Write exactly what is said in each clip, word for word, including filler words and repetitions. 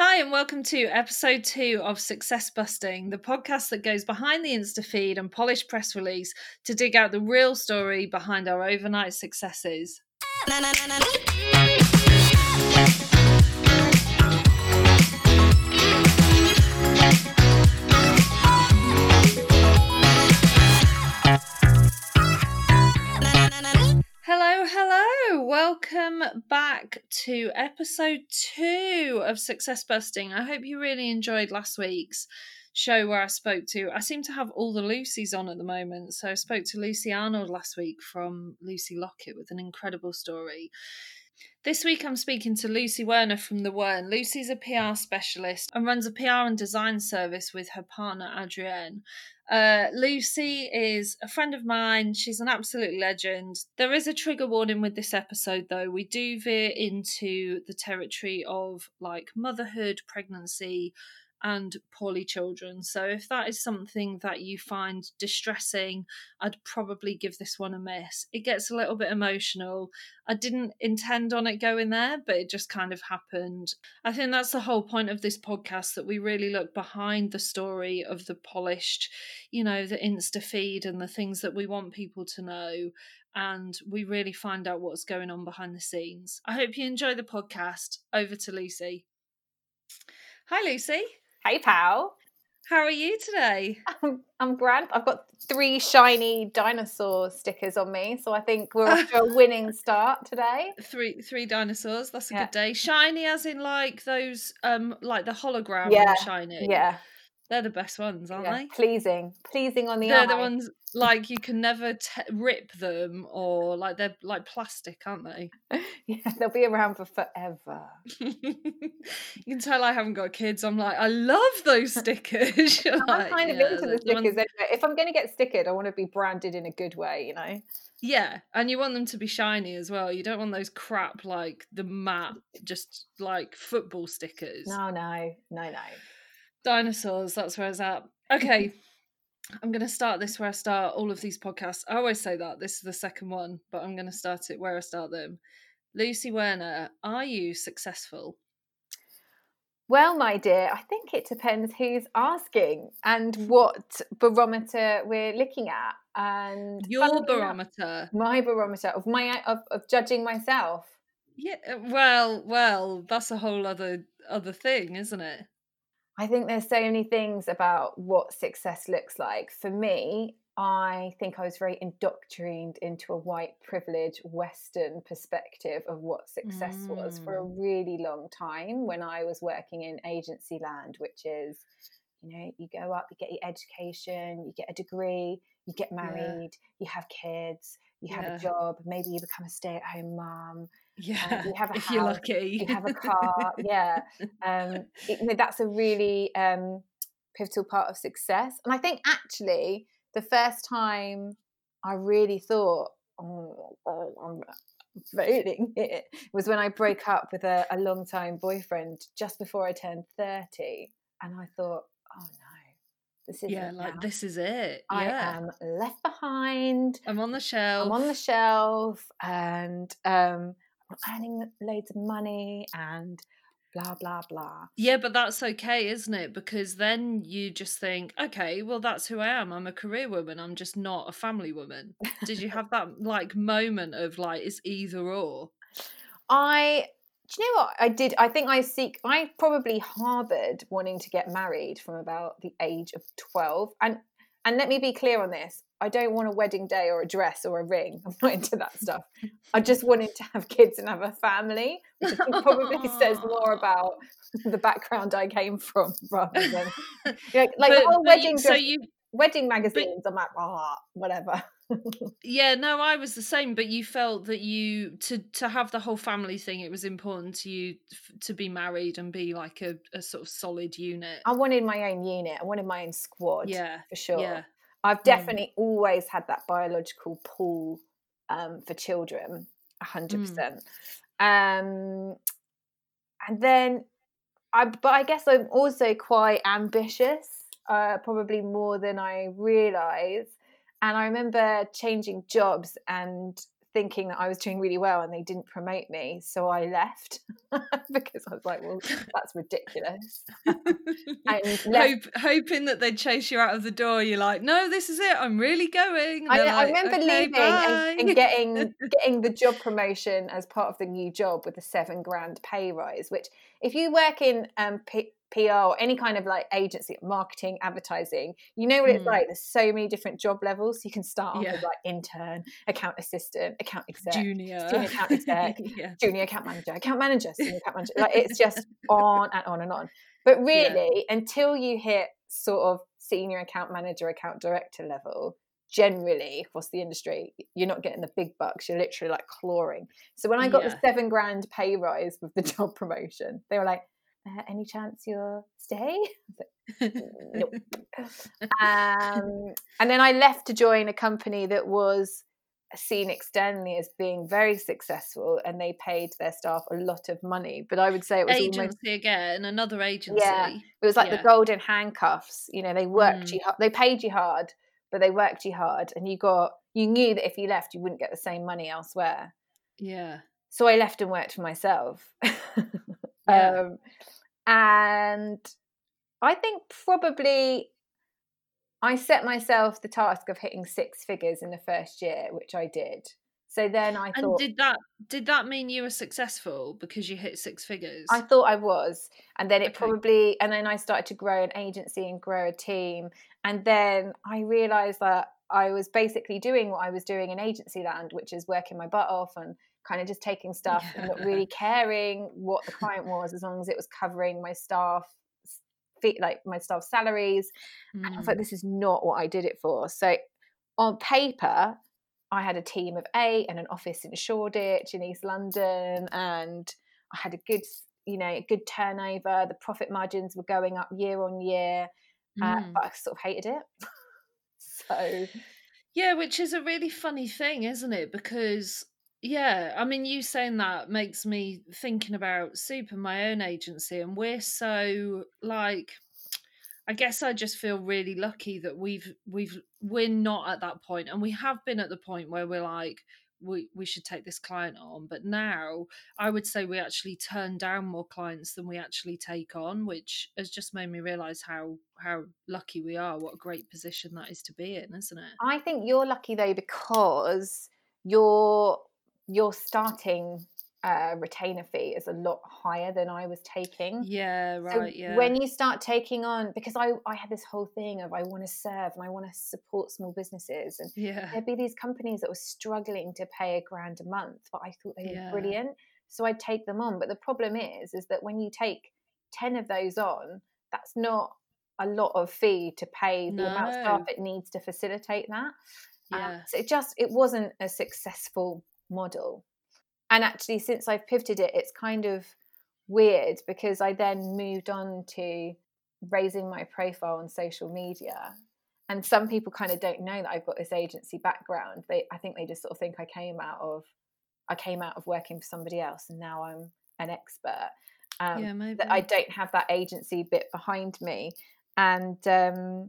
Hi and welcome to episode two of Success Busting, the podcast that goes behind the Insta feed and polished press release to dig out the real story behind our overnight successes. Hello, hello. Welcome back to episode two of Success Busting. I hope you really enjoyed last week's show where I spoke to, I seem to have all the Lucys on at the moment. So I spoke to Lucy Arnold last week from Lucy Lockett with an incredible story. This week I'm speaking to Lucy Werner from The Wern. Lucy's a P R specialist and runs a P R and design service with her partner Adrien. Uh, Lucy is a friend of mine. She's an absolute legend. There is a trigger warning with this episode though. We do veer into the territory of like motherhood, pregnancy and poorly children. So if that is something that you find distressing, I'd probably give this one a miss. It gets a little bit emotional. I didn't intend on it going there, but it just kind of happened. I think that's the whole point of this podcast, that we really look behind the story of the polished, you know, the Insta feed and the things that we want people to know. And we really find out what's going on behind the scenes. I hope you enjoy the podcast. Over to Lucy. Hi, Lucy. Hey, pal. How are you today? I'm, I'm grand. I've got three shiny dinosaur stickers on me, so I think we're off to a winning start today. Three three dinosaurs, that's a yeah. good day. Shiny as in like those, um, like the hologram yeah. shiny. Yeah. They're the best ones, aren't yeah. they? Pleasing. Pleasing on the they're eye. They're the ones like you can never t- rip them, or like they're like plastic, aren't they? Yeah, they'll be around for forever. You can tell I haven't got kids. I'm like, I love those stickers. I'm like, kind yeah, of into the stickers. The ones... anyway. If I'm going to get stickered, I want to be branded in a good way, you know? Yeah, and you want them to be shiny as well. You don't want those crap, like the matte, just like football stickers. No, no, no, no. Dinosaurs, that's where I was at. Okay, I'm going to start this where I start all of these podcasts. I always say that. This is the second one, but I'm going to start it where I start them. Lucy Werner, are you successful? Well, my dear, I think it depends who's asking and what barometer we're looking at. And your barometer. Enough, my barometer of my of, of judging myself. Yeah, well, well, that's a whole other other thing, isn't it? I think there's so many things about what success looks like. For me, I think I was very indoctrinated into a white privilege Western perspective of what success mm. was for a really long time when I was working in agency land, which is, you know, you go up, you get your education, you get a degree, you get married, yeah. you have kids, you have yeah. a job, maybe you become a stay-at-home mum. Yeah, um, you have a if house, you're lucky. You have a car, yeah. Um, it, that's a really um, pivotal part of success. And I think actually the first time I really thought, oh, oh I'm failing here, was when I broke up with a, a long-time boyfriend just before I turned thirty. And I thought, oh, no. This is yeah, it like now. This is it. I yeah. am left behind. I'm on the shelf. I'm on the shelf, and um, I'm earning loads of money, and blah blah blah. Yeah, but that's okay, isn't it? Because then you just think, okay, well, that's who I am. I'm a career woman. I'm just not a family woman. Did you have that like moment of like it's either or? I. Do you know what I did? I think I seek, I probably harboured wanting to get married from about the age of twelve. And and let me be clear on this. I don't want a wedding day or a dress or a ring. I'm not into that stuff. I just wanted to have kids and have a family, which probably says more about the background I came from rather than, you know, like but, the whole wedding, so dress, you, wedding magazines. But, I'm like, ah, oh, whatever. Yeah, no, I was the same, but you felt that you to to have the whole family thing, it was important to you f- to be married and be like a, a sort of solid unit. I wanted my own unit. I wanted my own squad. Yeah, for sure. Yeah. I've definitely mm. always had that biological pull um, for children, a hundred percent. Um, and then I, but I guess I'm also quite ambitious, uh, probably more than I realise. And I remember changing jobs and thinking that I was doing really well and they didn't promote me, so I left because I was like, well, that's ridiculous. And Hope, hoping that they'd chase you out of the door. You're like, no, this is it, I'm really going. I, like, I remember okay, leaving and, and getting getting the job promotion as part of the new job with a seven grand pay rise, which if you work in um P- PR or any kind of like agency, marketing, advertising, you know what it's mm. like. There's so many different job levels. You can start off yeah. with like intern, account assistant, account exec, junior, junior account exec, yeah. junior account manager, account manager, senior account manager. Like it's just on and on and on. But really, yeah. until you hit sort of senior account manager, account director level, generally across the industry, you're not getting the big bucks. You're literally like clawing. So when I got yeah. the seven grand pay rise with the job promotion, they were like, Uh, any chance you'll stay? But, nope. Um, and then I left to join a company that was seen externally as being very successful, and they paid their staff a lot of money. But I would say it was agency almost, again, another agency. Yeah, it was like yeah. the golden handcuffs. You know, they worked mm. you hard, they paid you hard, but they worked you hard, and you got you knew that if you left, you wouldn't get the same money elsewhere. Yeah. So I left and worked for myself. Yeah. Um, and I think probably I set myself the task of hitting six figures in the first year, which I did. So then I and thought, did that did that mean you were successful because you hit six figures? I thought I was, and then it okay. probably, and then I started to grow an agency and grow a team, and then I realised that I was basically doing what I was doing in agency land, which is working my butt off and kind of just taking stuff yeah. and not really caring what the client was, as long as it was covering my staff, like my staff salaries. Mm. And I was like, this is not what I did it for. So on paper, I had a team of eight and an office in Shoreditch in East London, and I had a good, you know, a good turnover. The profit margins were going up year on year, mm. uh, but I sort of hated it. So yeah, which is a really funny thing, isn't it? Because yeah, I mean, you saying that makes me thinking about Super, my own agency, and we're so like, I guess I just feel really lucky that we've we've we're not at that point, and we have been at the point where we're like, we we should take this client on, but now I would say we actually turn down more clients than we actually take on, which has just made me realise how how lucky we are. What a great position that is to be in, isn't it? I think you're lucky though, because you're your starting uh, retainer fee is a lot higher than I was taking. Yeah, right, so yeah. when you start taking on, because I, I had this whole thing of I want to serve and I want to support small businesses. And yeah. there'd be these companies that were struggling to pay a grand a month, but I thought they yeah. were brilliant. So I'd take them on. But the problem is, is that when you take ten of those on, that's not a lot of fee to pay the no. amount of staff it needs to facilitate that. Yeah. Um, so it just, it wasn't a successful model. And actually, since I've pivoted it, it's kind of weird, because I then moved on to raising my profile on social media, and some people kind of don't know that I've got this agency background. They, I think they just sort of think I came out of I came out of working for somebody else and now I'm an expert. Um, yeah, maybe. That I don't have that agency bit behind me, and um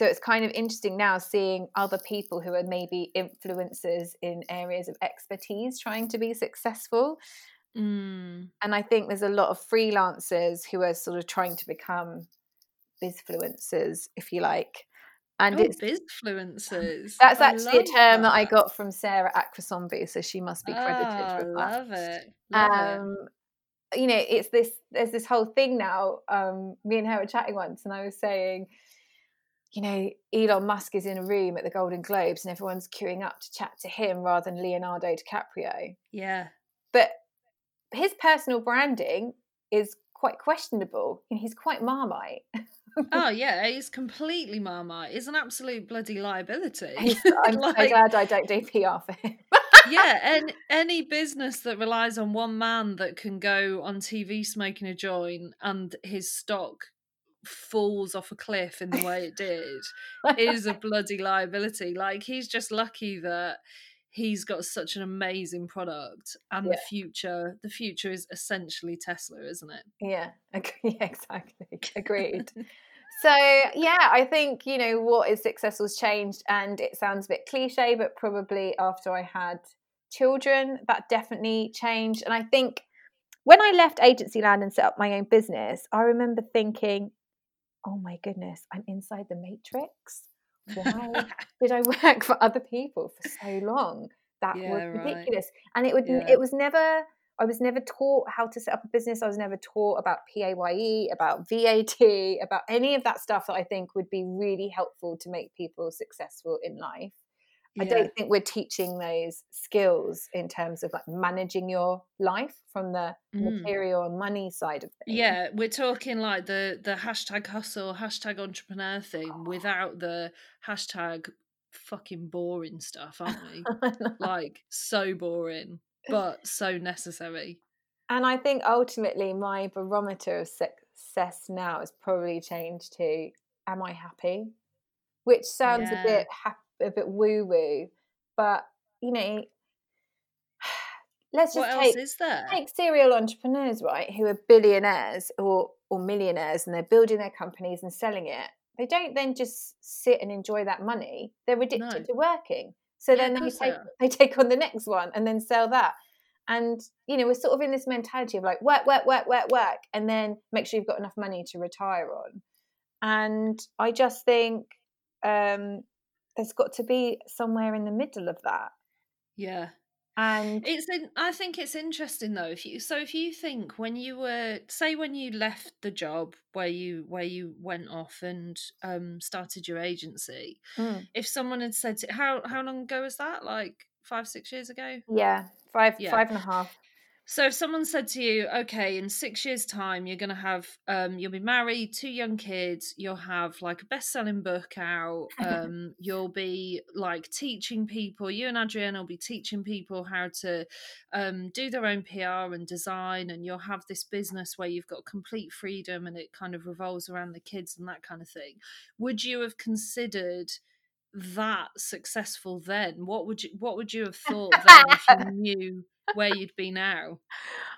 so it's kind of interesting now seeing other people who are maybe influencers in areas of expertise trying to be successful. Mm. And I think there's a lot of freelancers who are sort of trying to become bizfluencers, if you like. And oh, it's bizfluencers. That's I actually a term that. that I got from Sarah Akrasombe, so she must be credited oh, with that. I love it. Love um, it. You know, it's this. There's this whole thing now. Um, me and her were chatting once, and I was saying, you know, Elon Musk is in a room at the Golden Globes and everyone's queuing up to chat to him rather than Leonardo DiCaprio. Yeah. But his personal branding is quite questionable, and he's quite Marmite. Oh, yeah, he's completely Marmite. He's an absolute bloody liability. I'm like, so glad I don't do P R for him. Yeah, and any business that relies on one man that can go on T V smoking a joint and his stock falls off a cliff in the way it did is a bloody liability. Like, he's just lucky that he's got such an amazing product, and yeah. the future the future is essentially Tesla, isn't it? Yeah, yeah, exactly, agreed. So, yeah, I think, you know, what is successful has changed, and it sounds a bit cliche, but probably after I had children, that definitely changed. And I think when I left agency land and set up my own business, I remember thinking, oh my goodness, I'm inside the matrix. Why did I work for other people for so long? That yeah, was ridiculous. Right. And it would, yeah. it was never... I was never taught how to set up a business. I was never taught about P A Y E, about V A T, about any of that stuff that I think would be really helpful to make people successful in life. Yeah. I don't think we're teaching those skills in terms of like managing your life from the mm. material and money side of things. Yeah, we're talking like the, the hashtag hustle, hashtag entrepreneur thing oh. without the hashtag fucking boring stuff, aren't we? Like, so boring. But so necessary. And I think ultimately my barometer of success now has probably changed to, am I happy? Which sounds yeah. a bit a bit woo-woo, but, you know, let's just what take, else is there? take serial entrepreneurs, right, who are billionaires or, or millionaires, and they're building their companies and selling it. They don't then just sit and enjoy that money. They're addicted no. to working. So yeah, then they take, they take on the next one and then sell that. And, you know, we're sort of in this mentality of like, work, work, work, work, work, and then make sure you've got enough money to retire on. And I just think um, there's got to be somewhere in the middle of that. Yeah. And it's in, I think it's interesting, though. If you, so if you think when you were, say when you left the job where you where you went off and um, started your agency, mm. if someone had said, to, how how long ago was that? Like five, six years ago? Yeah, five, yeah. five and a half. So if someone said to you, okay, in six years' time, you're going to have, um, you'll be married, two young kids, you'll have like a best-selling book out, um, you'll be like teaching people, you and Adrien will be teaching people how to um, do their own P R and design, and you'll have this business where you've got complete freedom and it kind of revolves around the kids and that kind of thing. Would you have considered that successful then? What would you, what would you have thought then if you knew where you'd be now?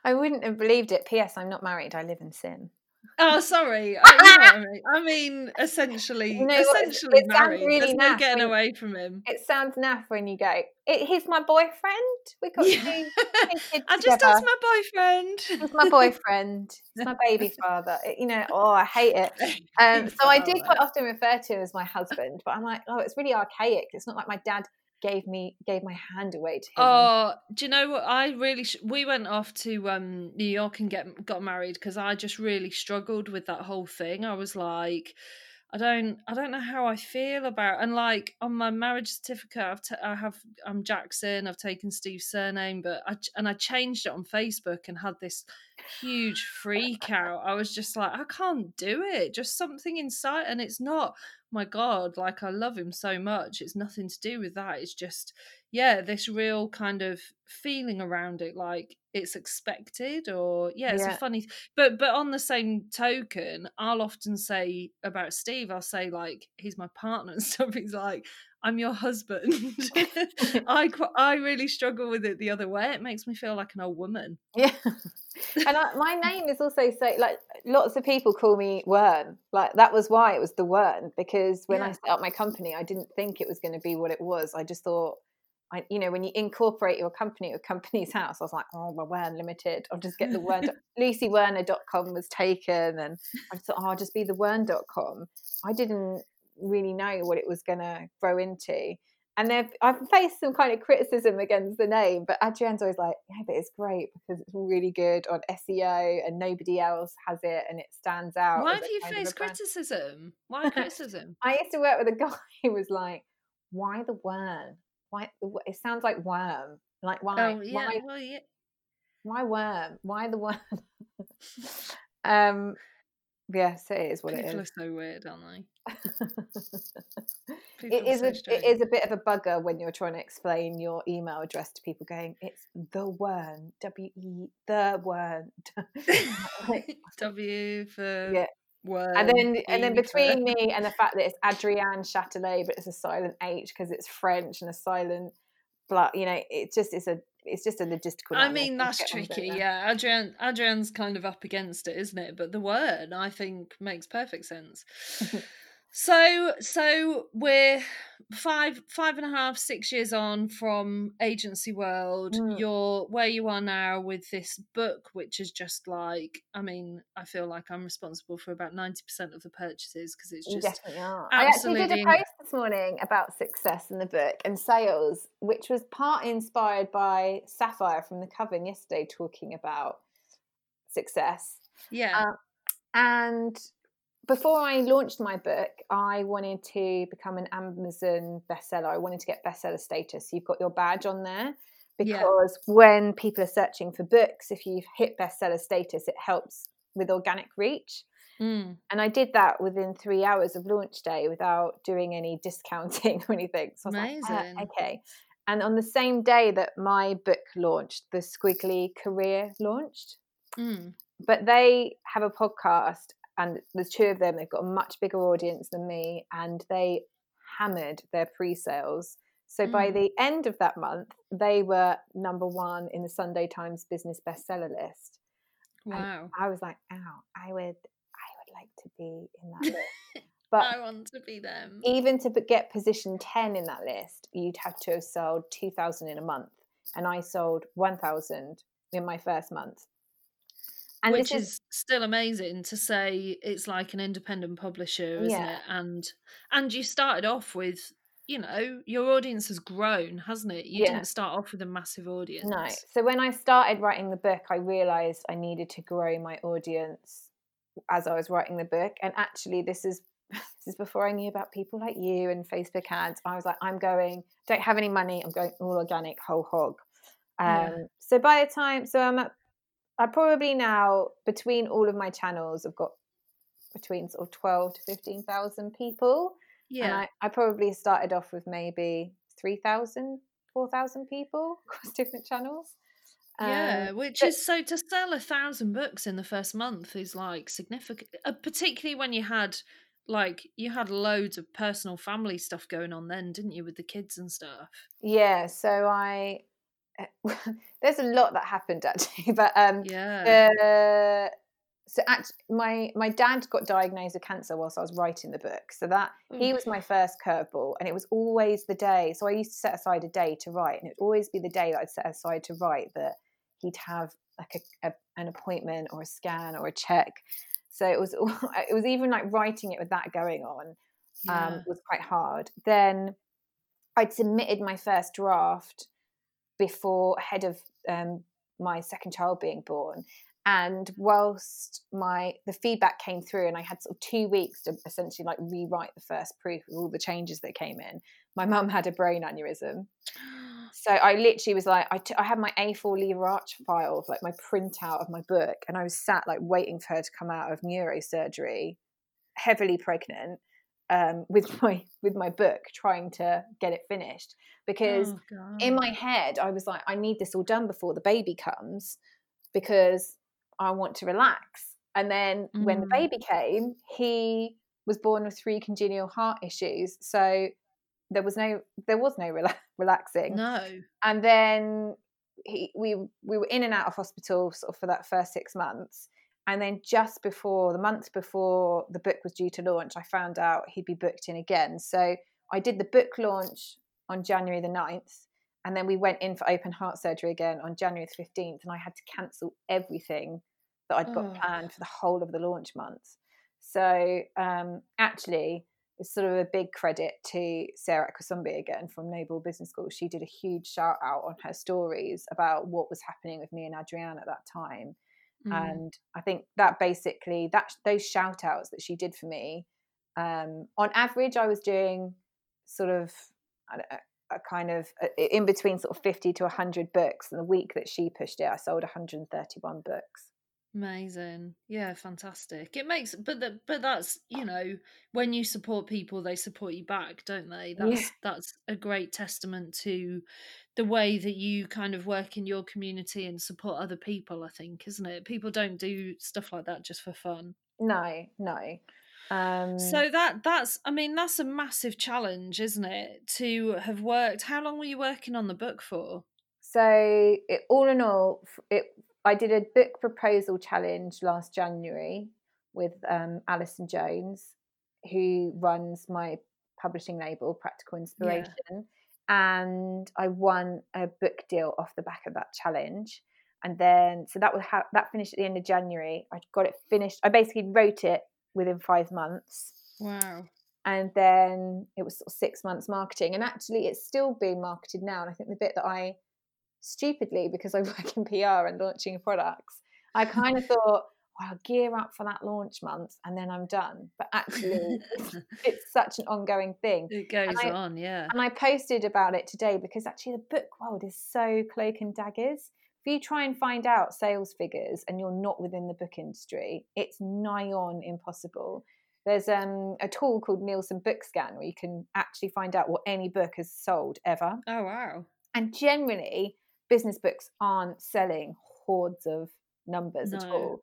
I wouldn't have believed it. P S I'm not married. I live in sin. Oh, sorry. I, you know, I mean, essentially, you know, essentially it married. Really There's no getting when, away from him. It sounds naff when you go, it, he's my boyfriend. We got yeah. two kids I just asked my boyfriend. He's my boyfriend. He's my baby father. You know, oh, I hate it. Um, so I do quite often refer to him as my husband, but I'm like, oh, it's really archaic. It's not like my dad gave me gave my hand away to him. Oh, do you know what? I really sh- we went off to um New York and get got married because I just really struggled with that whole thing. I was like, I don't I don't know how I feel about, and like on my marriage certificate I've t- I have I'm Jackson, I've taken Steve's surname, but I and I changed it on Facebook and had this huge freak out. I was just like, I can't do it. Just something inside, and it's not, my God, like I love him so much. It's nothing to do with that. It's just, yeah, this real kind of feeling around it, like it's expected, or yeah, it's yeah. a funny. But but on the same token, I'll often say about Steve, I'll say like he's my partner and stuff. He's like, I'm your husband. I I really struggle with it the other way. It makes me feel like an old woman. Yeah, and I, my name is also so like lots of people call me Wern. Like that was why it was the Wern, because when yeah. I set up my company, I didn't think it was going to be what it was. I just thought, I you know, when you incorporate your company with Company's House, I was like, oh, my Wern Limited. I'll just get the Wern. Lucy Werner dot com was taken, and I thought, oh, I'll just be the Wern dot com. I didn't really know what it was going to grow into, and I've faced some kind of criticism against the name, but Adrienne's always like, yeah, but it's great because it's really good on S E O and nobody else has it and it stands out. Why have you faced criticism? Why criticism? I used to work with a guy who was like, why the Wern? Why it sounds like worm. Like why? Oh, yeah, why, well, yeah. why worm? Why the Wern? um Yes, it is what People it is. People are so weird, aren't they? it is so a, it is a bit of a bugger when you're trying to explain your email address to people going, it's the Wern, W E, the Wern. W for yeah. Wern. And then e and then between me and the fact that it's Adrien Châtelet, but it's a silent H because it's French and a silent blah, you know, it just is a it's just a logistical nightmare. I mean, that's tricky. Yeah, Adrien, Adrien's kind of up against it, isn't it? But the word, I think, makes perfect sense. So, so we're five, five and a half, six years on from agency world. Mm. You're where you are now with this book, which is just like, I mean, I feel like I'm responsible for about ninety percent of the purchases because it's just. You definitely are. I actually did a post this morning about success in the book and sales, which was part inspired by Sapphire from the Coven yesterday talking about success. Yeah, um, and. Before I launched my book, I wanted to become an Amazon bestseller. I wanted to get bestseller status. You've got your badge on there because yeah. when people are searching for books, if you've hit bestseller status, it helps with organic reach. Mm. And I did that within three hours of launch day without doing any discounting or anything. So I was Amazing. like, ah, okay. And on the same day that my book launched, The Squiggly Career launched. Mm. But they have a podcast. And there's two of them, they've got a much bigger audience than me, and they hammered their pre-sales. So mm. by the end of that month, they were number one in the Sunday Times business bestseller list. Wow. And I was like, ow, I would I would like to be in that list. But I want to be them. Even to get position ten in that list, you'd have to have sold two thousand in a month. And I sold one thousand in my first month. And Which is, is still amazing to say. It's like an independent publisher, isn't yeah. it? And and you started off with, you know, your audience has grown, hasn't it? You yeah. didn't start off with a massive audience. No. So when I started writing the book, I realised I needed to grow my audience as I was writing the book. And actually, this is this is before I knew about people like you and Facebook ads. I was like, I'm going, don't have any money. I'm going all organic, whole hog. Um, yeah. So by the time, so I'm at I probably now, between all of my channels, I've got between sort of twelve to fifteen thousand people. Yeah, and I, I probably started off with maybe three thousand, four thousand people across different channels. Um, yeah, which but, is so to sell a thousand books in the first month is like significant, uh, particularly when you had like you had loads of personal family stuff going on then, didn't you, with the kids and stuff? Yeah, so I. There's a lot that happened actually, but um yeah uh, so actually my my dad got diagnosed with cancer whilst I was writing the book, so that mm. he was my first curveball, and it was always the day. So I used to set aside a day to write, and it would always be the day that I'd set aside to write that he'd have like a, a, an appointment or a scan or a check. So it was it was even like writing it with that going on yeah. um was quite hard. Then I'd submitted my first draft before ahead of um, my second child being born, and whilst my the feedback came through, and I had sort of two weeks to essentially like rewrite the first proof with all the changes that came in. My mum had a brain aneurysm, so I literally was like, I, t- I had my A four lever arch file of like my printout of my book, and I was sat like waiting for her to come out of neurosurgery, heavily pregnant. Um, with my with my book, trying to get it finished, because oh, in my head I was like, I need this all done before the baby comes because I want to relax. And then mm. when the baby came, he was born with three congenital heart issues, so there was no there was no rela- relaxing. No. And then he, we we were in and out of hospital sort of for that first six months. And then just before, the month before the book was due to launch, I found out he'd be booked in again. So I did the book launch on January the ninth, and then we went in for open heart surgery again on January the fifteenth, and I had to cancel everything that I'd got oh. planned for the whole of the launch month. So um, actually, it's sort of a big credit to Sarah Akrasombe again from Noble Business School. She did a huge shout out on her stories about what was happening with me and Adrien at that time. Mm. And I think that basically that those shout outs that she did for me, um, on average, I was doing sort of I don't know, a kind of a, in between sort of fifty to one hundred books. And the week that she pushed it, I sold one hundred thirty-one books. Amazing. Yeah, fantastic. It makes but the, but that's, you know, when you support people, they support you back, don't they? That's yeah. that's a great testament to the way that you kind of work in your community and support other people, I think, isn't it? People don't do stuff like that just for fun. No, no. Um so that that's I mean, that's a massive challenge, isn't it? To have worked. How long were you working on the book for? So it, all in all, it, I did a book proposal challenge last January with um, Alison Jones, who runs my publishing label, Practical Inspiration. Yeah. And I won a book deal off the back of that challenge. And then, so that was how that finished at the end of January. I got it finished. I basically wrote it within five months. Wow. And then it was sort of six months marketing. And actually, it's still being marketed now. And I think the bit that I stupidly, because I work in P R and launching products, I kind of thought, I'll gear up for that launch month and then I'm done. But actually, it's, it's such an ongoing thing. It goes I, on, yeah. And I posted about it today because actually the book world is so cloak and daggers. If you try and find out sales figures and you're not within the book industry, it's nigh on impossible. There's um, a tool called Nielsen Book Scan where you can actually find out what any book has sold ever. Oh, wow. And generally, business books aren't selling hordes of numbers no. at all.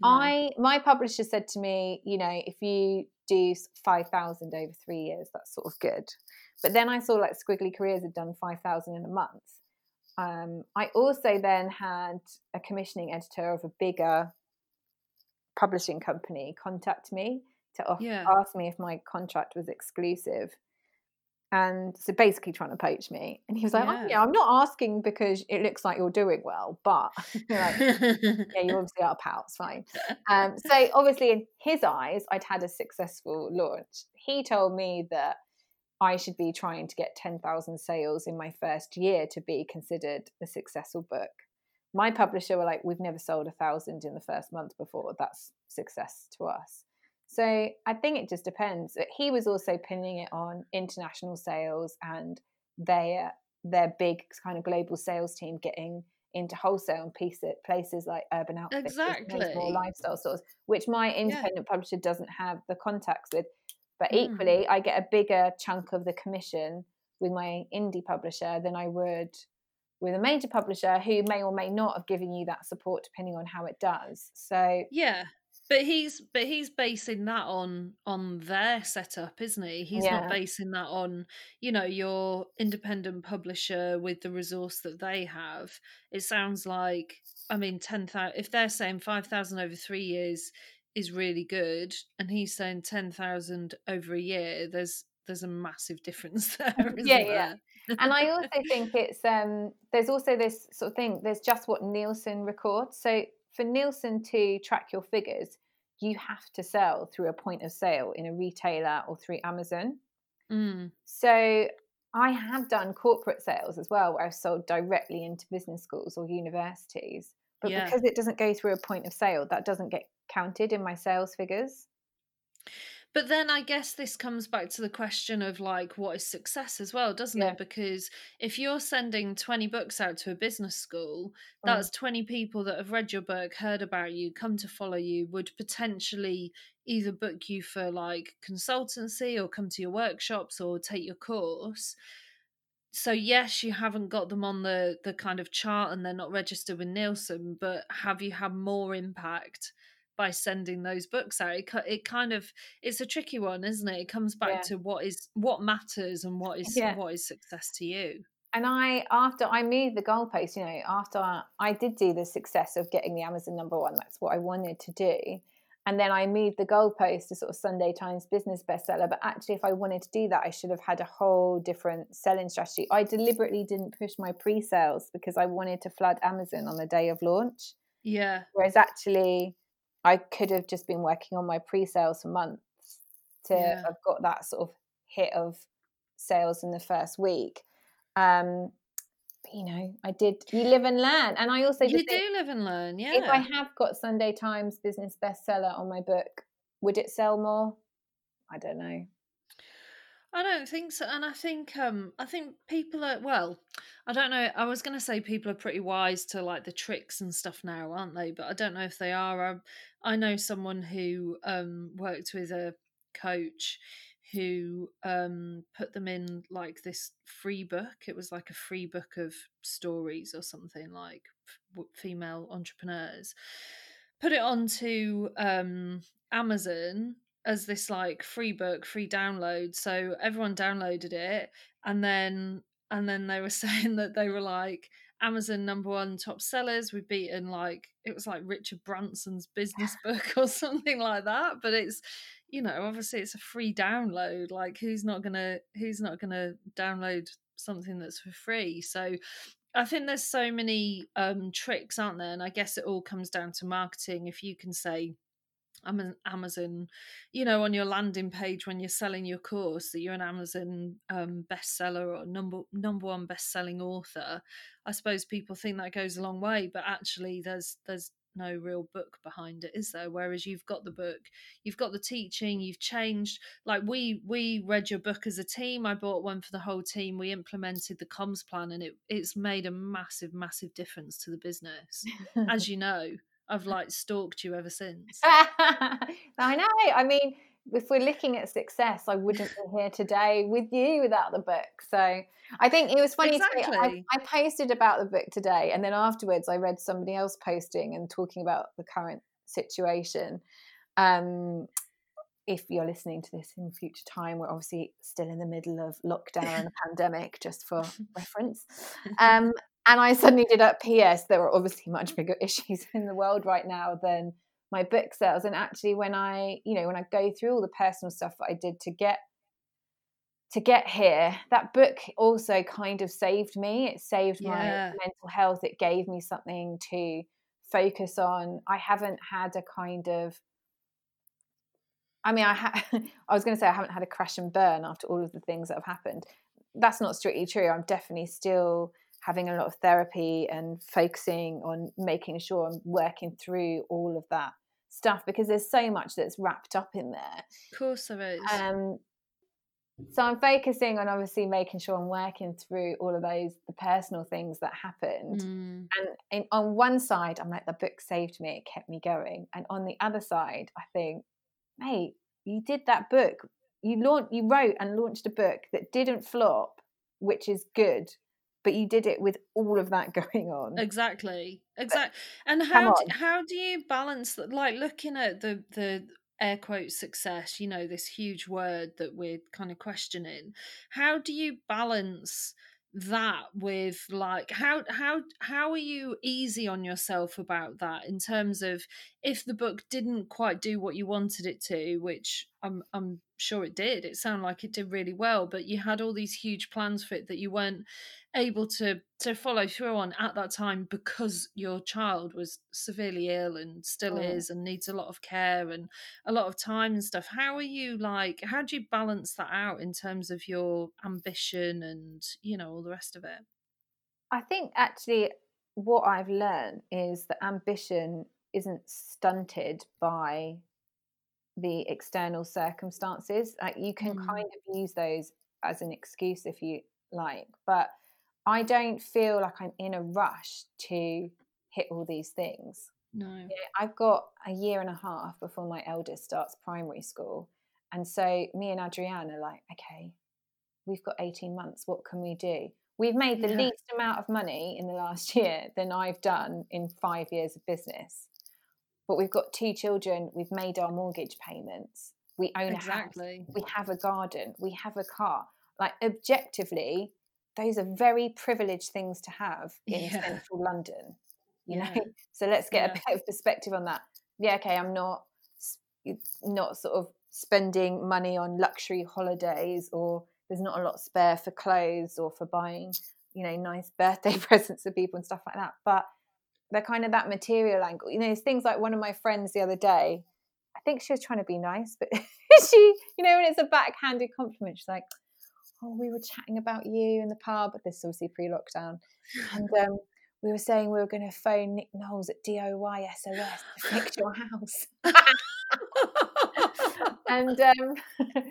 No. I my publisher said to me, you know, if you do five thousand over three years, that's sort of good. But then I saw like Squiggly Careers had done five thousand in a month. Um, I also then had a commissioning editor of a bigger publishing company contact me to off- yeah. ask me if my contract was exclusive. And so basically trying to poach me. And he was like, yeah. oh, yeah, I'm not asking because it looks like you're doing well, but you're like, yeah, you obviously are a pal, it's fine. Um, so obviously in his eyes, I'd had a successful launch. He told me that I should be trying to get ten thousand sales in my first year to be considered a successful book. My publisher were like, we've never sold a thousand in the first month before. That's success to us. So I think it just depends. He was also pinning it on international sales and their their big kind of global sales team getting into wholesale and piece it, places like Urban Outfitters, exactly, more lifestyle stores, which my independent yeah. publisher doesn't have the contacts with. But equally, mm. I get a bigger chunk of the commission with my indie publisher than I would with a major publisher who may or may not have given you that support depending on how it does. So yeah. But he's but he's basing that on on their setup, isn't he? He's yeah. not basing that on, you know, your independent publisher with the resource that they have. It sounds like, I mean, ten thousand. If they're saying five thousand over three years is really good, and he's saying ten thousand over a year, there's there's a massive difference there. Isn't yeah, yeah. There? And I also think it's um. There's also this sort of thing. There's just what Nielsen records. So for Nielsen to track your figures, you have to sell through a point of sale in a retailer or through Amazon. Mm. So I have done corporate sales as well, where I've sold directly into business schools or universities. But yeah. because it doesn't go through a point of sale, that doesn't get counted in my sales figures. But then I guess this comes back to the question of like, what is success as well, doesn't yeah. it? Because if you're sending twenty books out to a business school, that's mm. twenty people that have read your book, heard about you, come to follow you, would potentially either book you for like consultancy or come to your workshops or take your course. So yes, you haven't got them on the, the kind of chart and they're not registered with Nielsen, but have you had more impact by sending those books out? It, it kind of, it's a tricky one, isn't it? It comes back yeah. to what is what matters and what is yeah. what is success to you. And I, after I moved the goalpost, you know, after I did do the success of getting the Amazon number one, that's what I wanted to do. And then I moved the goalpost to sort of Sunday Times business bestseller. But actually, if I wanted to do that, I should have had a whole different selling strategy. I deliberately didn't push my pre-sales because I wanted to flood Amazon on the day of launch. Yeah. Whereas actually, I could have just been working on my pre-sales for months to yeah. have got that sort of hit of sales in the first week. Um, but, you know, I did, you live and learn. And I also You do think, live and learn, yeah. If I have got Sunday Times business bestseller on my book, would it sell more? I don't know. I don't think so. And I think um, I think people are, well, I don't know. I was going to say people are pretty wise to like the tricks and stuff now, aren't they? But I don't know if they are. I, I know someone who um, worked with a coach who um, put them in like this free book. It was like a free book of stories or something, like f- female entrepreneurs. Put it onto um, Amazon as this like free book, free download. So everyone downloaded it. And then, and then they were saying that they were like, Amazon number one top sellers. We've beaten, like, it was like Richard Branson's business book or something like that. But it's, you know, obviously it's a free download. Like, who's not gonna who's not gonna download something that's for free? So I think there's so many um, tricks, aren't there? And I guess it all comes down to marketing. If you can say, I'm an Amazon, you know, on your landing page when you're selling your course, that you're an Amazon um, bestseller or number number one best-selling author, I suppose people think that goes a long way, but actually there's there's no real book behind it, is there? Whereas you've got the book, you've got the teaching, you've changed. Like we we read your book as a team. I bought one for the whole team. We implemented the comms plan, and it it's made a massive, massive difference to the business, as you know. I've like stalked you ever since. I know. I mean, if we're looking at success, I wouldn't be here today with you without the book. So I think it was funny. Exactly. To say, I, I posted about the book today, and then afterwards I read somebody else posting and talking about the current situation. Um, if you're listening to this in future time, we're obviously still in the middle of lockdown and pandemic, just for reference. Um, And I suddenly did up, P S there are obviously much bigger issues in the world right now than my book sales. And actually when I, you know, when I go through all the personal stuff that I did to get to get here, that book also kind of saved me. It saved yeah. my mental health. It gave me something to focus on. I haven't had a kind of, I mean, I ha- I was going to say I haven't had a crash and burn after all of the things that have happened. That's not strictly true. I'm definitely still having a lot of therapy and focusing on making sure I'm working through all of that stuff, because there's so much that's wrapped up in there. Of course there is. Um, so I'm focusing on obviously making sure I'm working through all of those, the personal things that happened. Mm. And in, on one side, I'm like, the book saved me, it kept me going. And on the other side, I think, mate, you did that book. You launched, you wrote and launched a book that didn't flop, which is good. But you did it with all of that going on. Exactly, exactly. And how do, how do you balance that? Like looking at the the air quote success, you know, this huge word that we're kind of questioning. How do you balance that with like how how how are you easy on yourself about that, in terms of if the book didn't quite do what you wanted it to, which I'm I'm sure it did, it sounded like it did really well, but you had all these huge plans for it that you weren't able to to follow through on at that time because your child was severely ill and still oh. is, and needs a lot of care and a lot of time and stuff. How are you like how do you balance that out in terms of your ambition and, you know, all the rest of it? I think actually what I've learned is that ambition isn't stunted by the external circumstances. Like you can mm. kind of use those as an excuse if you like, but I don't feel like I'm in a rush to hit all these things. No, you know, I've got a year and a half before my eldest starts primary school, and so me and Adrien are like, okay, we've got eighteen months. What can we do? We've made the yeah. least amount of money in the last year than I've done in five years of business. But we've got two children, we've made our mortgage payments, we own exactly. a house, we have a garden, we have a car. Like objectively, those are very privileged things to have in yeah. central London, you yeah. know? So let's get yeah. a bit of perspective on that. Yeah, okay, I'm not, not sort of spending money on luxury holidays, or there's not a lot spare for clothes or for buying, you know, nice birthday presents for people and stuff like that. But they're kind of that material angle. You know, it's things like one of my friends the other day, I think she was trying to be nice, but she, you know, when it's a backhanded compliment, she's like, oh, we were chatting about you in the pub, but this is obviously pre-lockdown. And um, we were saying we were going to phone Nick Knowles at D I Y S O S to fix your house. And, um,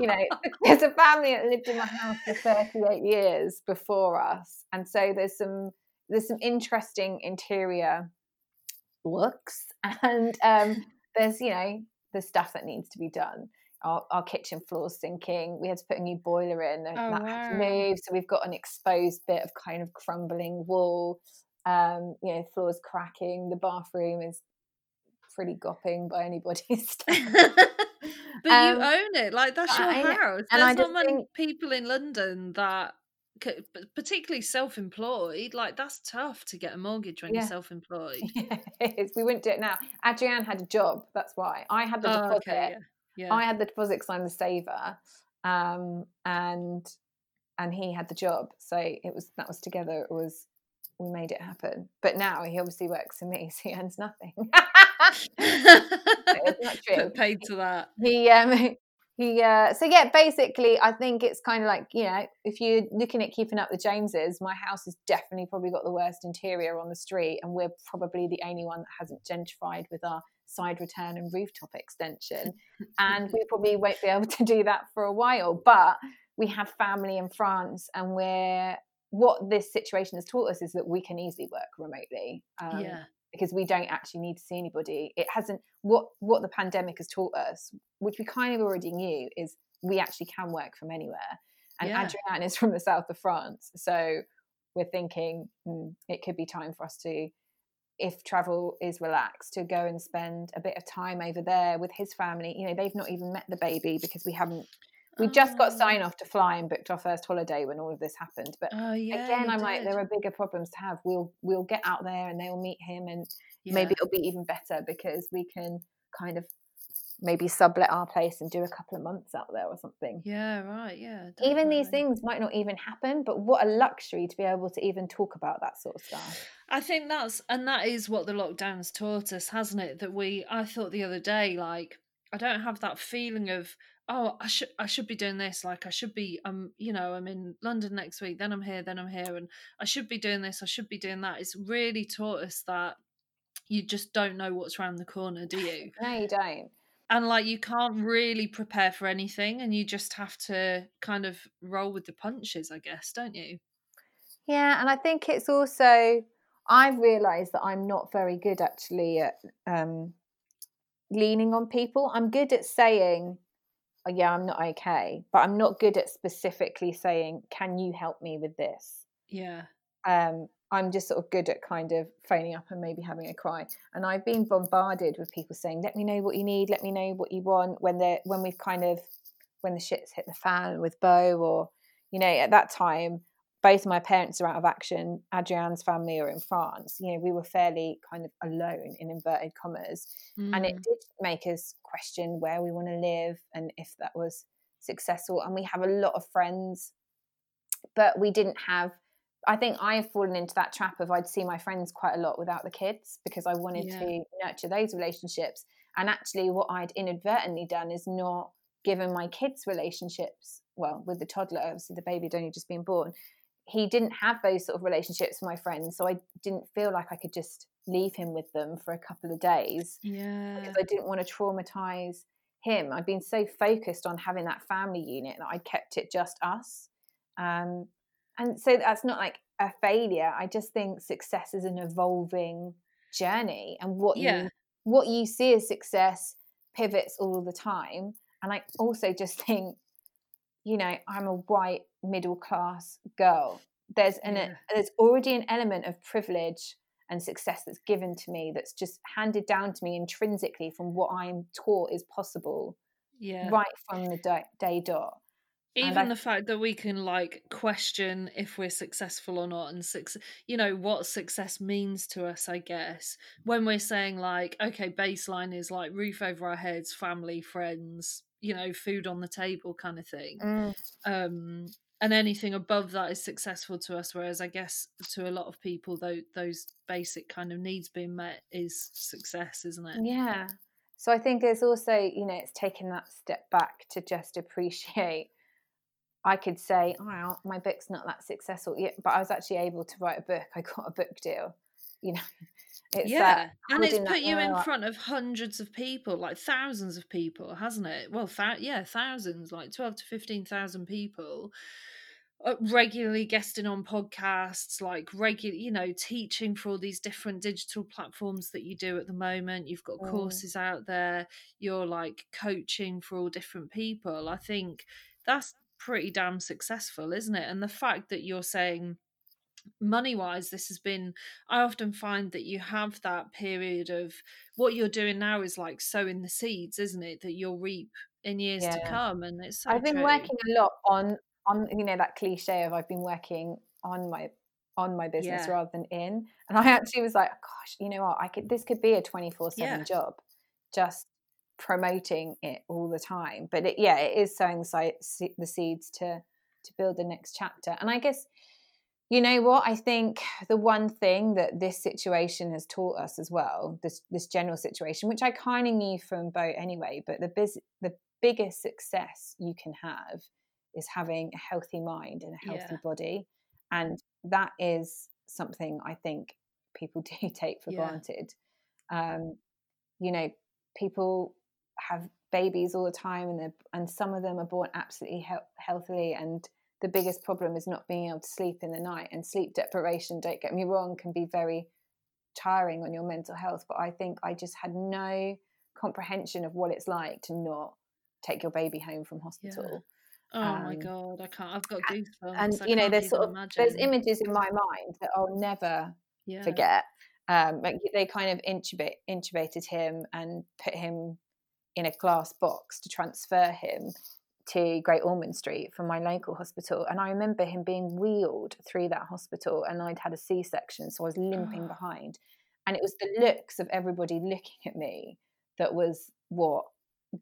you know, there's a family that lived in my house for thirty-eight years before us. And so there's some, There's some interesting interior looks, and um, there's, you know, the stuff that needs to be done. Our, our kitchen floor's sinking. We had to put a new boiler in, and oh, that wow. had to move. So we've got an exposed bit of kind of crumbling wall. Um, you know, the floor's cracking. The bathroom is pretty gopping by anybody's standards. But um, you own it. Like, that's your I, house. There's not many people in London that think, particularly self-employed, like that's tough to get a mortgage when yeah. you're self-employed. Yeah, we wouldn't do it now. Adrien had a job, that's why. I had the oh, deposit. Okay, yeah. Yeah. I had the deposit because I'm the saver, um, and and he had the job. So it was that was together. It was we made it happen. But now he obviously works for me, so he earns nothing. It's not true. But paid to that. He um. He, uh, so yeah, basically, I think it's kind of like, you know, if you're looking at keeping up the Joneses, my house has definitely probably got the worst interior on the street, and we're probably the only one that hasn't gentrified with our side return and rooftop extension, and we probably won't be able to do that for a while. But we have family in France, and we're what this situation has taught us is that we can easily work remotely. Um, yeah. Because we don't actually need to see anybody. It hasn't, what what the pandemic has taught us, which we kind of already knew, is we actually can work from anywhere. And yeah. Adrien is from the south of France. So we're thinking mm, it could be time for us to, if travel is relaxed, to go and spend a bit of time over there with his family. You know, they've not even met the baby because we haven't, we just got sign off to fly and booked our first holiday when all of this happened. But oh, yeah, again, I'm did. like, there are bigger problems to have. We'll we'll get out there and they'll meet him, and yeah. maybe it'll be even better because we can kind of maybe sublet our place and do a couple of months out there or something. Yeah, right. Yeah. Definitely. Even these things might not even happen, but what a luxury to be able to even talk about that sort of stuff. I think that's, and that is what the lockdown's taught us, hasn't it? That we, I thought the other day, like, I don't have that feeling of, oh, I should I should be doing this, like I should be, um, you know, I'm in London next week, then I'm here, then I'm here, and I should be doing this, I should be doing that. It's really taught us that you just don't know what's around the corner, do you? No, you don't. And, like, you can't really prepare for anything, and you just have to kind of roll with the punches, I guess, don't you? Yeah, and I think it's also, I've realised that I'm not very good, actually, at um, leaning on people. I'm good at saying, yeah, I'm not okay, but I'm not good at specifically saying, can you help me with this? Yeah. Um, I'm just sort of good at kind of phoning up and maybe having a cry. And I've been bombarded with people saying, let me know what you need, let me know what you want, when they're when we've kind of, when the shit's hit the fan with Beau, or, you know, at that time, both my parents are out of action, Adrienne's family are in France. You know, we were fairly kind of alone, in inverted commas. Mm. And it did make us question where we want to live and if that was successful. And we have a lot of friends, but we didn't have, I think I've fallen into that trap of I'd see my friends quite a lot without the kids because I wanted yeah. to nurture those relationships. And actually what I'd inadvertently done is not given my kids relationships, well, with the toddler, obviously the baby had only just been born, he didn't have those sort of relationships with my friends, so I didn't feel like I could just leave him with them for a couple of days. Yeah, because I didn't want to traumatize him. I'd been so focused on having that family unit that I kept it just us. Um, and so that's not like a failure. I just think success is an evolving journey, and what yeah. you what you see as success pivots all the time. And I also just think, you know, I'm a white middle class girl. There's an yeah. a, there's already an element of privilege and success that's given to me, that's just handed down to me intrinsically from what I'm taught is possible. Yeah, right from the day, day dot. Even I, the fact that we can like question if we're successful or not, and success, you know, what success means to us, I guess, when we're saying like, okay, baseline is like roof over our heads, family, friends, you know, food on the table kind of thing. Mm. Um, and anything above that is successful to us. Whereas I guess to a lot of people, though, those basic kind of needs being met is success, isn't it? Yeah. So I think it's also, you know, it's taking that step back to just appreciate. I could say, oh, my book's not that successful yet, but I was actually able to write a book. I got a book deal, you know. It's yeah, that, and it's put you in like, front of hundreds of people, like thousands of people, hasn't it? Well, th- yeah, thousands, like twelve to fifteen thousand people, uh, regularly guesting on podcasts, like regular, you know, teaching for all these different digital platforms that you do at the moment. You've got mm. courses out there. You're like coaching for all different people. I think that's pretty damn successful, isn't it? And the fact that you're saying, money wise, this has been, I often find that you have that period of what you're doing now is like sowing the seeds, isn't it, that you'll reap in years yeah. to come. And it's so I've been true. working a lot on on, you know, that cliche of I've been working on my on my business yeah. rather than in. And I actually was like, gosh, you know what, I could this could be a twenty-four seven yeah. job, just promoting it all the time. But it, yeah, it is sowing the seeds to to build the next chapter. And I guess, you know what, I think the one thing that this situation has taught us as well, this this general situation, which I kind of knew from boat anyway, but the biz, the biggest success you can have is having a healthy mind and a healthy yeah. body. And that is something I think people do take for yeah. granted. Um, you know, people have babies all the time, and and some of them are born absolutely he- healthily, and the biggest problem is not being able to sleep in the night. And sleep deprivation, don't get me wrong, can be very tiring on your mental health. But I think I just had no comprehension of what it's like to not take your baby home from hospital. Yeah. Oh um, my God, I can't, I've got goosebumps. And, I you know, there's sort of, imagine. there's images in my mind that I'll never yeah. forget. Um, like they kind of intubate, intubated him and put him in a glass box to transfer him to Great Ormond Street from my local hospital. And I remember him being wheeled through that hospital, and I'd had a C-section, so I was limping oh. behind. And it was the looks of everybody looking at me that was what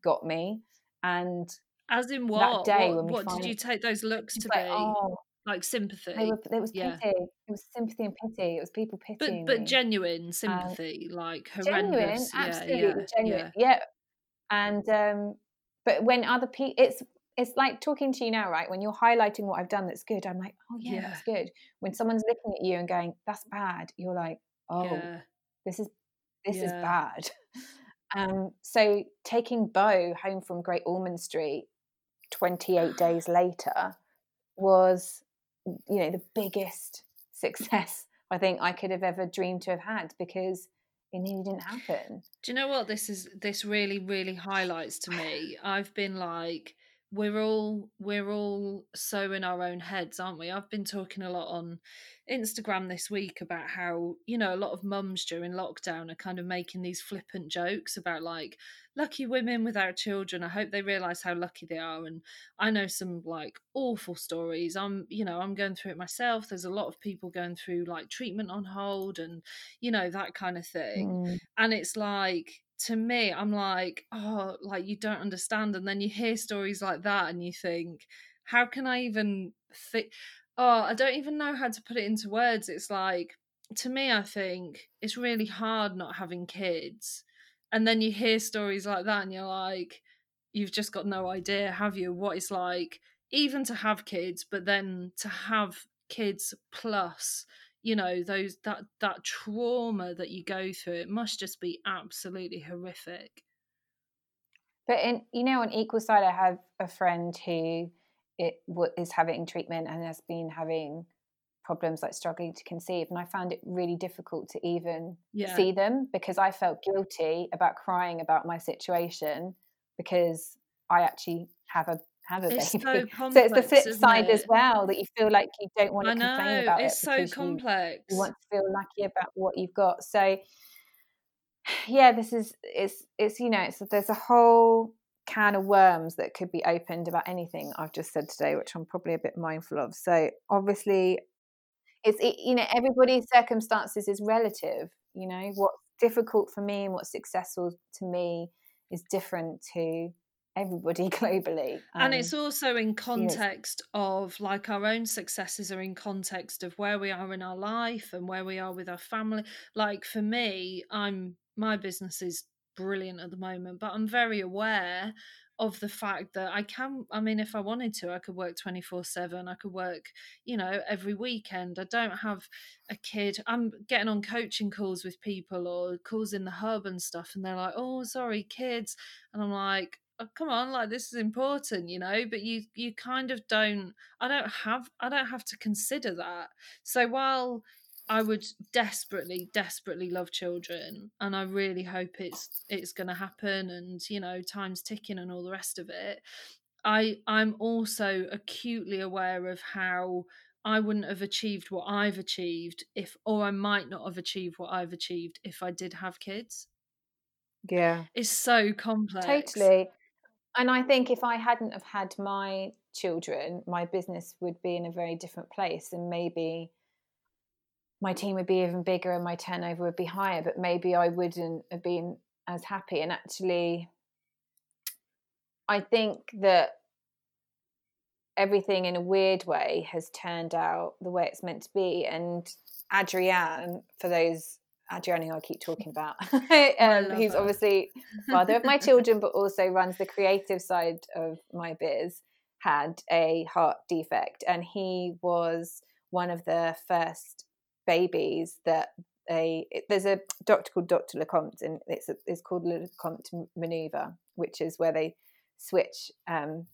got me. And as in what? That day what, when we what finally, did you take those looks to like, be? Oh, like sympathy? Were, it was yeah. pity. It was sympathy and pity. It was people pitying But, but genuine sympathy, um, like horrendous. Genuine, absolutely yeah, yeah, genuine. Yeah. yeah. And, um, but when other people, it's it's like talking to you now, right? When you're highlighting what I've done that's good, I'm like, oh yeah, yeah. that's good. When someone's looking at you and going, that's bad, you're like, oh, yeah. this is this yeah. is bad. Um, so taking Beau home from Great Ormond Street twenty-eight days later was, you know, the biggest success I think I could have ever dreamed to have had, because it nearly didn't happen. Do you know what this is? This really, really highlights to me. I've been like, we're all we're all so in our own heads, aren't we? I've been talking a lot on Instagram this week about how, you know, a lot of mums during lockdown are kind of making these flippant jokes about like lucky women without children. I hope they realise how lucky they are. And I know some like awful stories. I'm, you know, I'm going through it myself. There's a lot of people going through like treatment on hold and, you know, that kind of thing. Mm. And it's like, to me, I'm like, oh, like you don't understand. And then you hear stories like that and you think, how can I even think? Oh, I don't even know how to put it into words. It's like, to me, I think it's really hard not having kids. And then you hear stories like that and you're like, you've just got no idea, have you, what it's like even to have kids, but then to have kids plus, you know, those that that trauma that you go through, it must just be absolutely horrific. But in, you know, on equal side, I have a friend who it is having treatment and has been having problems like struggling to conceive, and I found it really difficult to even yeah. see them, because I felt guilty about crying about my situation, because I actually have a have a it's baby. So, complex, so it's the flip side it? as well, that you feel like you don't want to I complain know, about it's it. It's so complex. You, you want to feel lucky about what you've got. So yeah, this is it's it's you know it's there's a whole can of worms that could be opened about anything I've just said today, which I'm probably a bit mindful of. So obviously, it's it, you know everybody's circumstances is relative. You know what's difficult for me and what's successful to me is different to everybody globally, um, and it's also in context of like our own successes are in context of where we are in our life and where we are with our family. Like for me, I'm my business is brilliant at the moment, but I'm very aware of the fact that I can, I mean, if I wanted to, I could work twenty-four seven. I could work, you know, every weekend. I don't have a kid. I'm getting on coaching calls with people or calls in the hub and stuff, and they're like, oh, sorry, kids. And I'm like, oh, come on, like this is important, you know, but you, you kind of don't, I don't have, I don't have to consider that. So while I would desperately, desperately love children, and I really hope it's it's going to happen, and you know, time's ticking and all the rest of it, I I'm also acutely aware of how I wouldn't have achieved what I've achieved if, or I might not have achieved what I've achieved if I did have kids. Yeah, it's so complex. Totally. And I think if I hadn't have had my children, my business would be in a very different place, and maybe my team would be even bigger and my turnover would be higher, but maybe I wouldn't have been as happy. And actually, I think that everything in a weird way has turned out the way it's meant to be. And Adrien, for those Adrien who I keep talking about, um, who's her. obviously father of my children, but also runs the creative side of my biz, had a heart defect, and he was one of the first babies that a there's a doctor called Doctor Lecompte, and it's a, it's called Lecompte maneuver, which is where they switch um,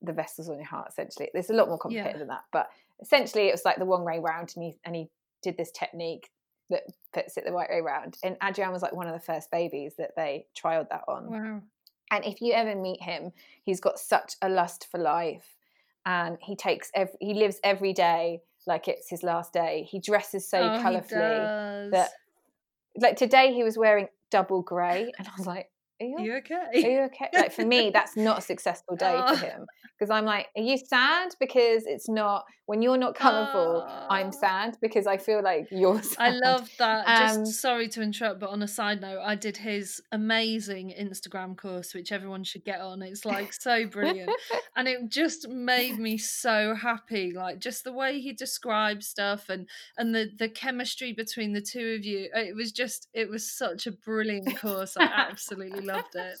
the vessels on your heart. Essentially, it's a lot more complicated yeah. than that, but essentially it was like the one way round, and he and he did this technique that puts it the right way round. And Adrien was like one of the first babies that they trialed that on. Wow. And if you ever meet him, he's got such a lust for life, and he takes every, he lives every day like it's his last day. He dresses so oh, colourfully that, like today, he was wearing double grey, and I was like, "Are you, you okay? Are you okay?" Like for me, that's not a successful day oh. for him, because I'm like, "Are you sad?" Because it's not when you're not colourful. Oh. I'm sad because I feel like you're sad. I love that. Um, Just sorry to interrupt, but on a side note, I did his amazing Instagram course, which everyone should get on. It's like so brilliant, and it just made me so happy. Like just the way he describes stuff, and and the the chemistry between the two of you. It was just it was such a brilliant course. I absolutely loved it. Loved it.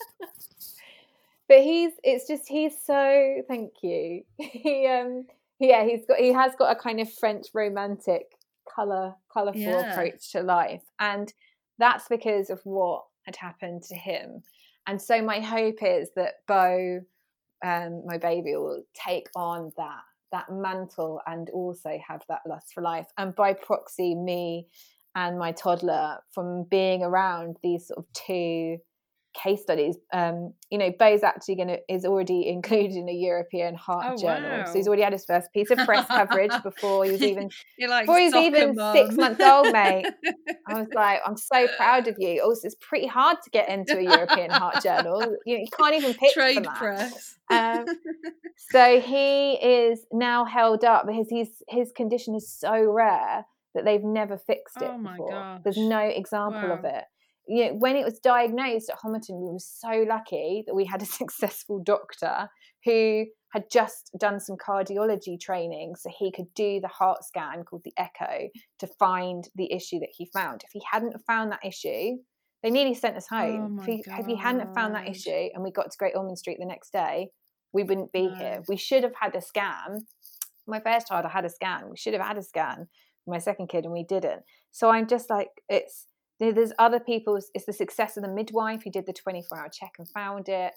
But he's it's just he's so thank you he um yeah he's got he has got a kind of French romantic color colorful yeah. approach to life, and that's because of what had happened to him. And so my hope is that Beau, um my baby, will take on that that mantle and also have that lust for life, and by proxy me and my toddler, from being around these sort of two case studies. Um you know, Beau's actually gonna is already included in a European heart oh, journal. Wow. So he's already had his first piece of press coverage before he was even like before he was even mom. six months old, mate. I was like, I'm so proud of you. Also, it's pretty hard to get into a European heart journal. You, you can't even pitch trade press. Um, so he is now held up because he's his condition is so rare that they've never fixed it oh my before. Gosh. There's no example wow. of it. You know, when it was diagnosed at Homerton, we were so lucky that we had a successful doctor who had just done some cardiology training, so he could do the heart scan called the echo to find the issue that he found. If he hadn't found that issue, they nearly sent us home. Oh if, he, if he hadn't found that issue and we got to Great Ormond Street the next day, we wouldn't be oh. here. We should have had a scan. My first child, I had a scan. We should have had a scan. My second kid, and we didn't. So I'm just like, it's, there's other people. It's the success of the midwife who did the twenty-four hour check and found it.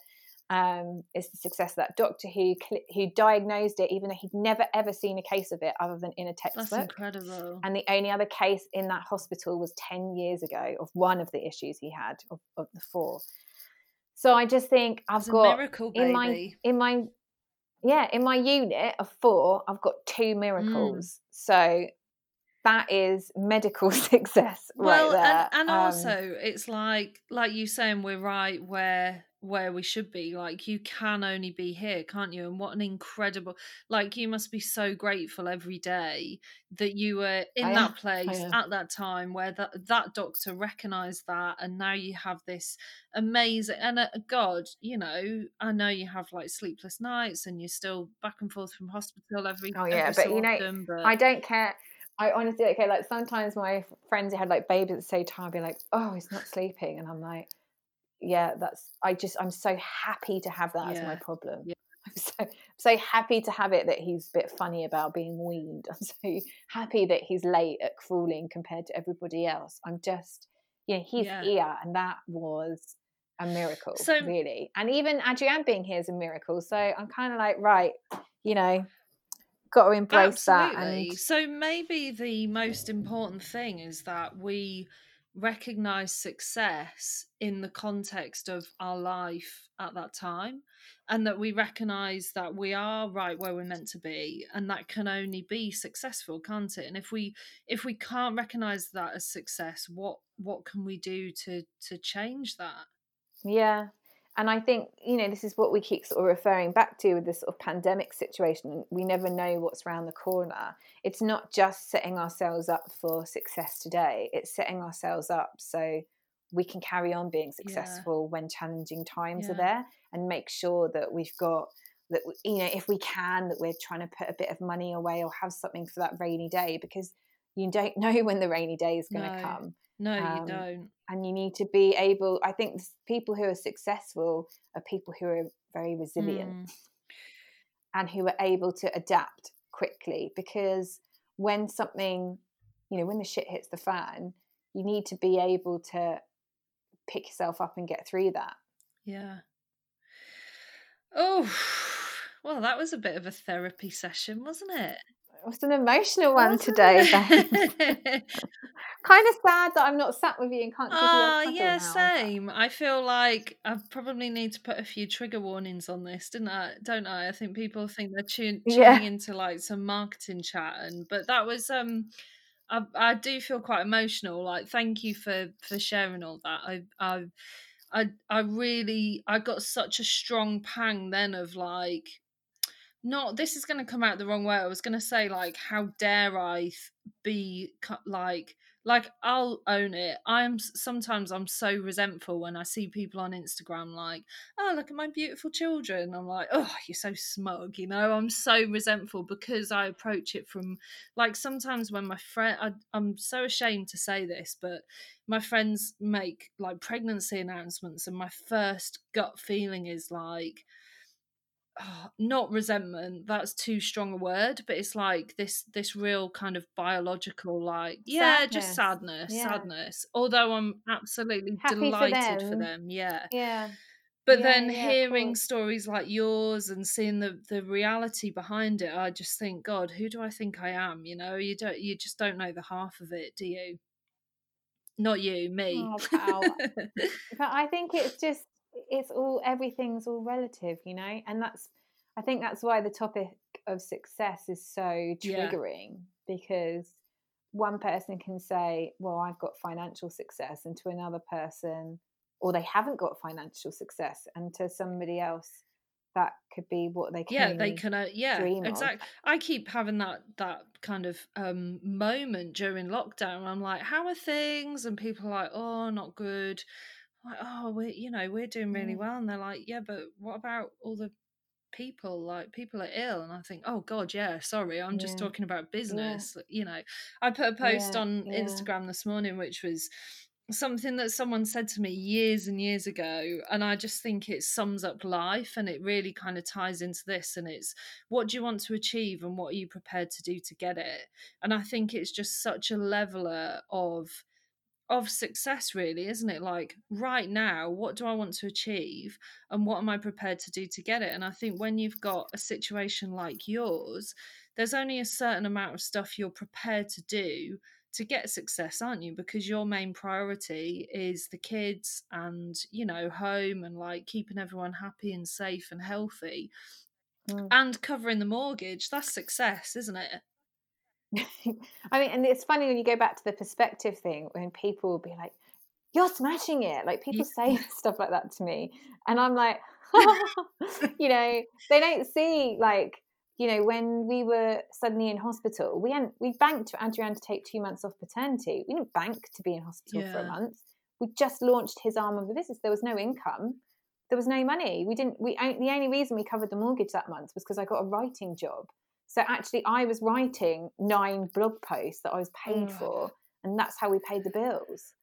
Um, it's the success of that doctor who who diagnosed it, even though he'd never ever seen a case of it other than in a textbook. That's incredible. And the only other case in that hospital was ten years ago of one of the issues he had of, of the four. So I just think I've it's got a miracle, baby. in my in my yeah in my unit of four, I've got two miracles. Mm. So. That is medical success well, right there. And, and um, also it's like like you saying we're right where where we should be. Like you can only be here, can't you? And what an incredible, like you must be so grateful every day that you were in I that am, place at that time where that, that doctor recognised that, and now you have this amazing, and uh, God, you know, I know you have like sleepless nights and you're still back and forth from hospital every oh yeah, every but so you often, know, but... I don't care. I honestly, okay, like sometimes my friends who had like babies at the same time be like, oh, he's not sleeping. And I'm like, yeah, that's, I just, I'm so happy to have that yeah. as my problem. Yeah. I'm so so happy to have it that he's a bit funny about being weaned. I'm so happy that he's late at crawling compared to everybody else. I'm just, yeah, he's yeah. here. And that was a miracle, so, really. And even Adrien being here is a miracle. So I'm kind of like, right, you know. Got to embrace Absolutely. that. And... So maybe the most important thing is that we recognise success in the context of our life at that time, and that we recognise that we are right where we're meant to be, and that can only be successful, can't it? And if we if we can't recognise that as success, what what can we do to to change that? Yeah. And I think, you know, this is what we keep sort of referring back to with this sort of pandemic situation. We never know what's around the corner. It's not just setting ourselves up for success today. It's setting ourselves up so we can carry on being successful yeah. when challenging times yeah. are there, and make sure that we've got, that, you know, if we can, that we're trying to put a bit of money away or have something for that rainy day, because you don't know when the rainy day is going to no. come. No, um, you don't. And you need to be able, I think people who are successful are people who are very resilient mm. and who are able to adapt quickly, because when something, you know, when the shit hits the fan, you need to be able to pick yourself up and get through that. Yeah. Oh, well, that was a bit of a therapy session, wasn't it? It was an emotional one today, Ben. Kind of sad that I'm not sat with you and can't give uh, you a cuddle yeah, now. Same. I feel like I probably need to put a few trigger warnings on this, didn't I? Don't I? I think people think they're tuning yeah. into like some marketing chat, and but that was um, I I do feel quite emotional. Like, thank you for for sharing all that. I I I I really I got such a strong pang then of like. Not, this is going to come out the wrong way. I was going to say, like, how dare I be, like, like I'll own it. I'm sometimes I'm so resentful when I see people on Instagram like, oh, look at my beautiful children. I'm like, oh, you're so smug, you know. I'm so resentful because I approach it from, like, sometimes when my friend, I, I'm so ashamed to say this, but my friends make like pregnancy announcements, and my first gut feeling is like. Oh, not resentment, that's too strong a word, but it's like this this real kind of biological like yeah sadness. just sadness yeah. sadness although I'm absolutely happy delighted for them. for them yeah yeah but yeah, then yeah, hearing stories like yours and seeing the the reality behind it, I just think, God, who do I think I am, you know? You don't, you just don't know the half of it, do you? Not you, me. Oh, wow. But I think it's just it's all, everything's all relative, you know, and that's, I think that's why the topic of success is so triggering, yeah. because one person can say, well, I've got financial success, and to another person, or they haven't got financial success, and to somebody else that could be what they can yeah they can uh, yeah exactly of. I keep having that that kind of um moment during lockdown. I'm like, how are things? And people are like, oh, not good. Like, oh, we, you know, we're doing really well, and they're like, yeah, but what about all the people? Like, people are ill, and I think, oh God, yeah, sorry, I'm yeah. just talking about business. Yeah. You know, I put a post yeah. on yeah. Instagram this morning, which was something that someone said to me years and years ago, and I just think it sums up life, and it really kind of ties into this. And it's, what do you want to achieve, and what are you prepared to do to get it? And I think it's just such a leveler of. of success, really, isn't it? Like, right now, what do I want to achieve, and what am I prepared to do to get it? And I think when you've got a situation like yours, there's only a certain amount of stuff you're prepared to do to get success, aren't you? Because your main priority is the kids and, you know, home, and like keeping everyone happy and safe and healthy mm. and covering the mortgage. That's success, isn't it? I mean, and it's funny when you go back to the perspective thing, when people will be like, you're smashing it. Like, people say stuff like that to me, and I'm like, you know, they don't see, like, you know, when we were suddenly in hospital, we hadn't, we banked for Adrien to take two months off paternity. We didn't bank to be in hospital yeah. for a month. We just launched his arm of the business. There was no income. There was no money. We didn't, we, the only reason we covered the mortgage that month was because I got a writing job. So actually I was writing nine blog posts that I was paid oh. for, and that's how we paid the bills.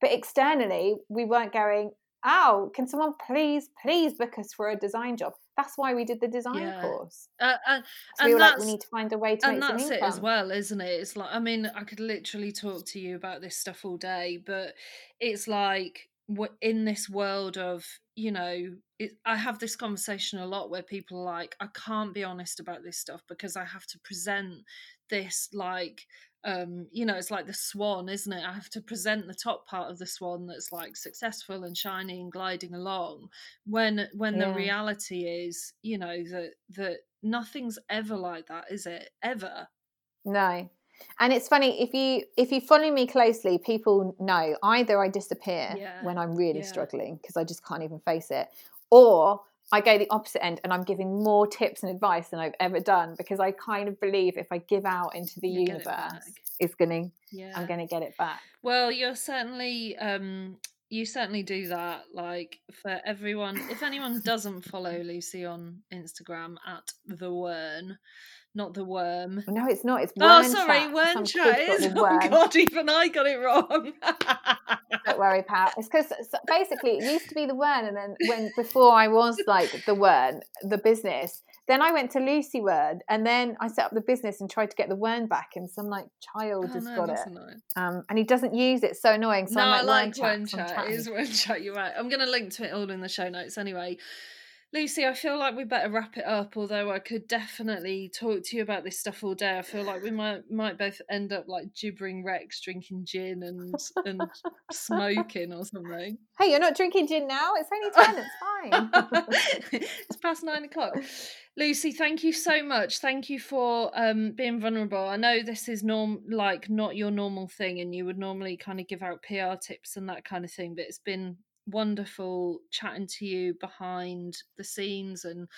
But externally, we weren't going, oh, can someone please, please book us for a design job? That's why we did the design yeah. course. Uh, uh, so and we were like, we need to find a way to make some income. And that's it as well, isn't it? It's like, I mean, I could literally talk to you about this stuff all day, but it's like, we're in this world of, you know, it, I have this conversation a lot where people are like, I can't be honest about this stuff because I have to present this like, um, you know, it's like the swan, isn't it? I have to present the top part of the swan that's like successful and shiny and gliding along, when when yeah. the reality is, you know, that that nothing's ever like that, is it? Ever? No. And it's funny, if you if you follow me closely, people know either I disappear yeah. when I'm really yeah. struggling because I just can't even face it, or I go the opposite end and I'm giving more tips and advice than I've ever done, because I kind of believe if I give out into the you universe, it it's gonna yeah. I'm gonna get it back. Well, you're certainly um you certainly do that. Like, for everyone, if anyone doesn't follow Lucy on Instagram at The Wern, not The Worm. No, it's not. It's Wern. Oh, sorry, Wern Chat. Is, oh, God, even I got it wrong. Don't worry, Pat. It's because basically it used to be The Wern, and then when before I was like The Wern, the business. Then I went to Lucy Wern, and then I set up the business and tried to get The Wern back, and some like child oh, has no, got it, um, and he doesn't use it. So annoying. So no, I'm like, I like Wern Chat. Chat. It is Wern Chat. You're right. I'm going to link to it all in the show notes anyway. Lucy, I feel like we better wrap it up, although I could definitely talk to you about this stuff all day. I feel like we might might both end up like gibbering wrecks, drinking gin and and smoking or something. Hey, you're not drinking gin now? It's only ten, it's fine. It's past nine o'clock. Lucy, thank you so much. Thank you for um, being vulnerable. I know this is norm like not your normal thing, and you would normally kind of give out P R tips and that kind of thing, but it's been wonderful chatting to you behind the scenes and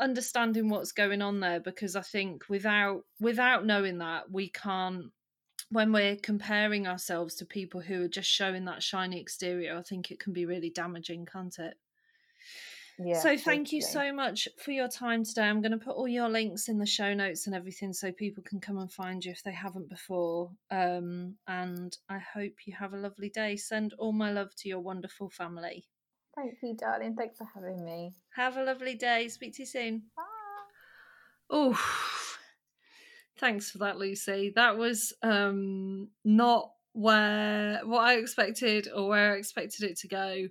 understanding what's going on there, because I think without without knowing that, we can't, when we're comparing ourselves to people who are just showing that shiny exterior, I think it can be really damaging, can't it? Yeah, so thank you so much for your time today. I'm going to put all your links in the show notes and everything so people can come and find you if they haven't before. Um, and I hope you have a lovely day. Send all my love to your wonderful family. Thank you, darling. Thanks for having me. Have a lovely day. Speak to you soon. Bye. Oh, thanks for that, Lucy. That was um, not where what I expected or where I expected it to go.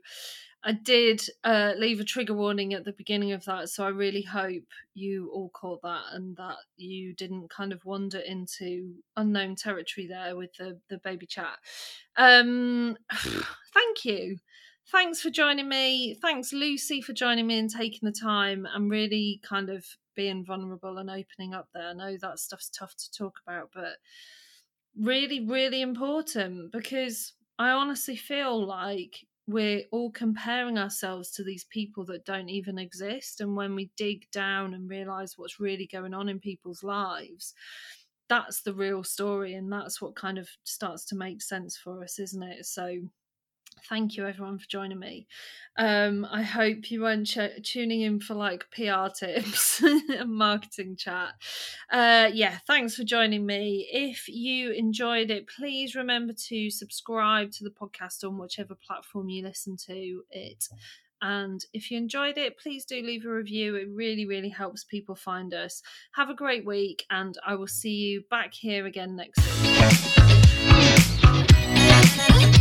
I did uh, leave a trigger warning at the beginning of that, so I really hope you all caught that and that you didn't kind of wander into unknown territory there with the, the baby chat. Um, thank you. Thanks for joining me. Thanks, Lucy, for joining me and taking the time and really kind of being vulnerable and opening up there. I know that stuff's tough to talk about, but really, really important, because I honestly feel like we're all comparing ourselves to these people that don't even exist. And when we dig down and realise what's really going on in people's lives, that's the real story, and that's what kind of starts to make sense for us, isn't it? So thank you, everyone, for joining me. Um, I hope you weren't ch- tuning in for, like, P R tips and marketing chat. Uh, yeah, thanks for joining me. If you enjoyed it, please remember to subscribe to the podcast on whichever platform you listen to it. And if you enjoyed it, please do leave a review. It really, really helps people find us. Have a great week, and I will see you back here again next week.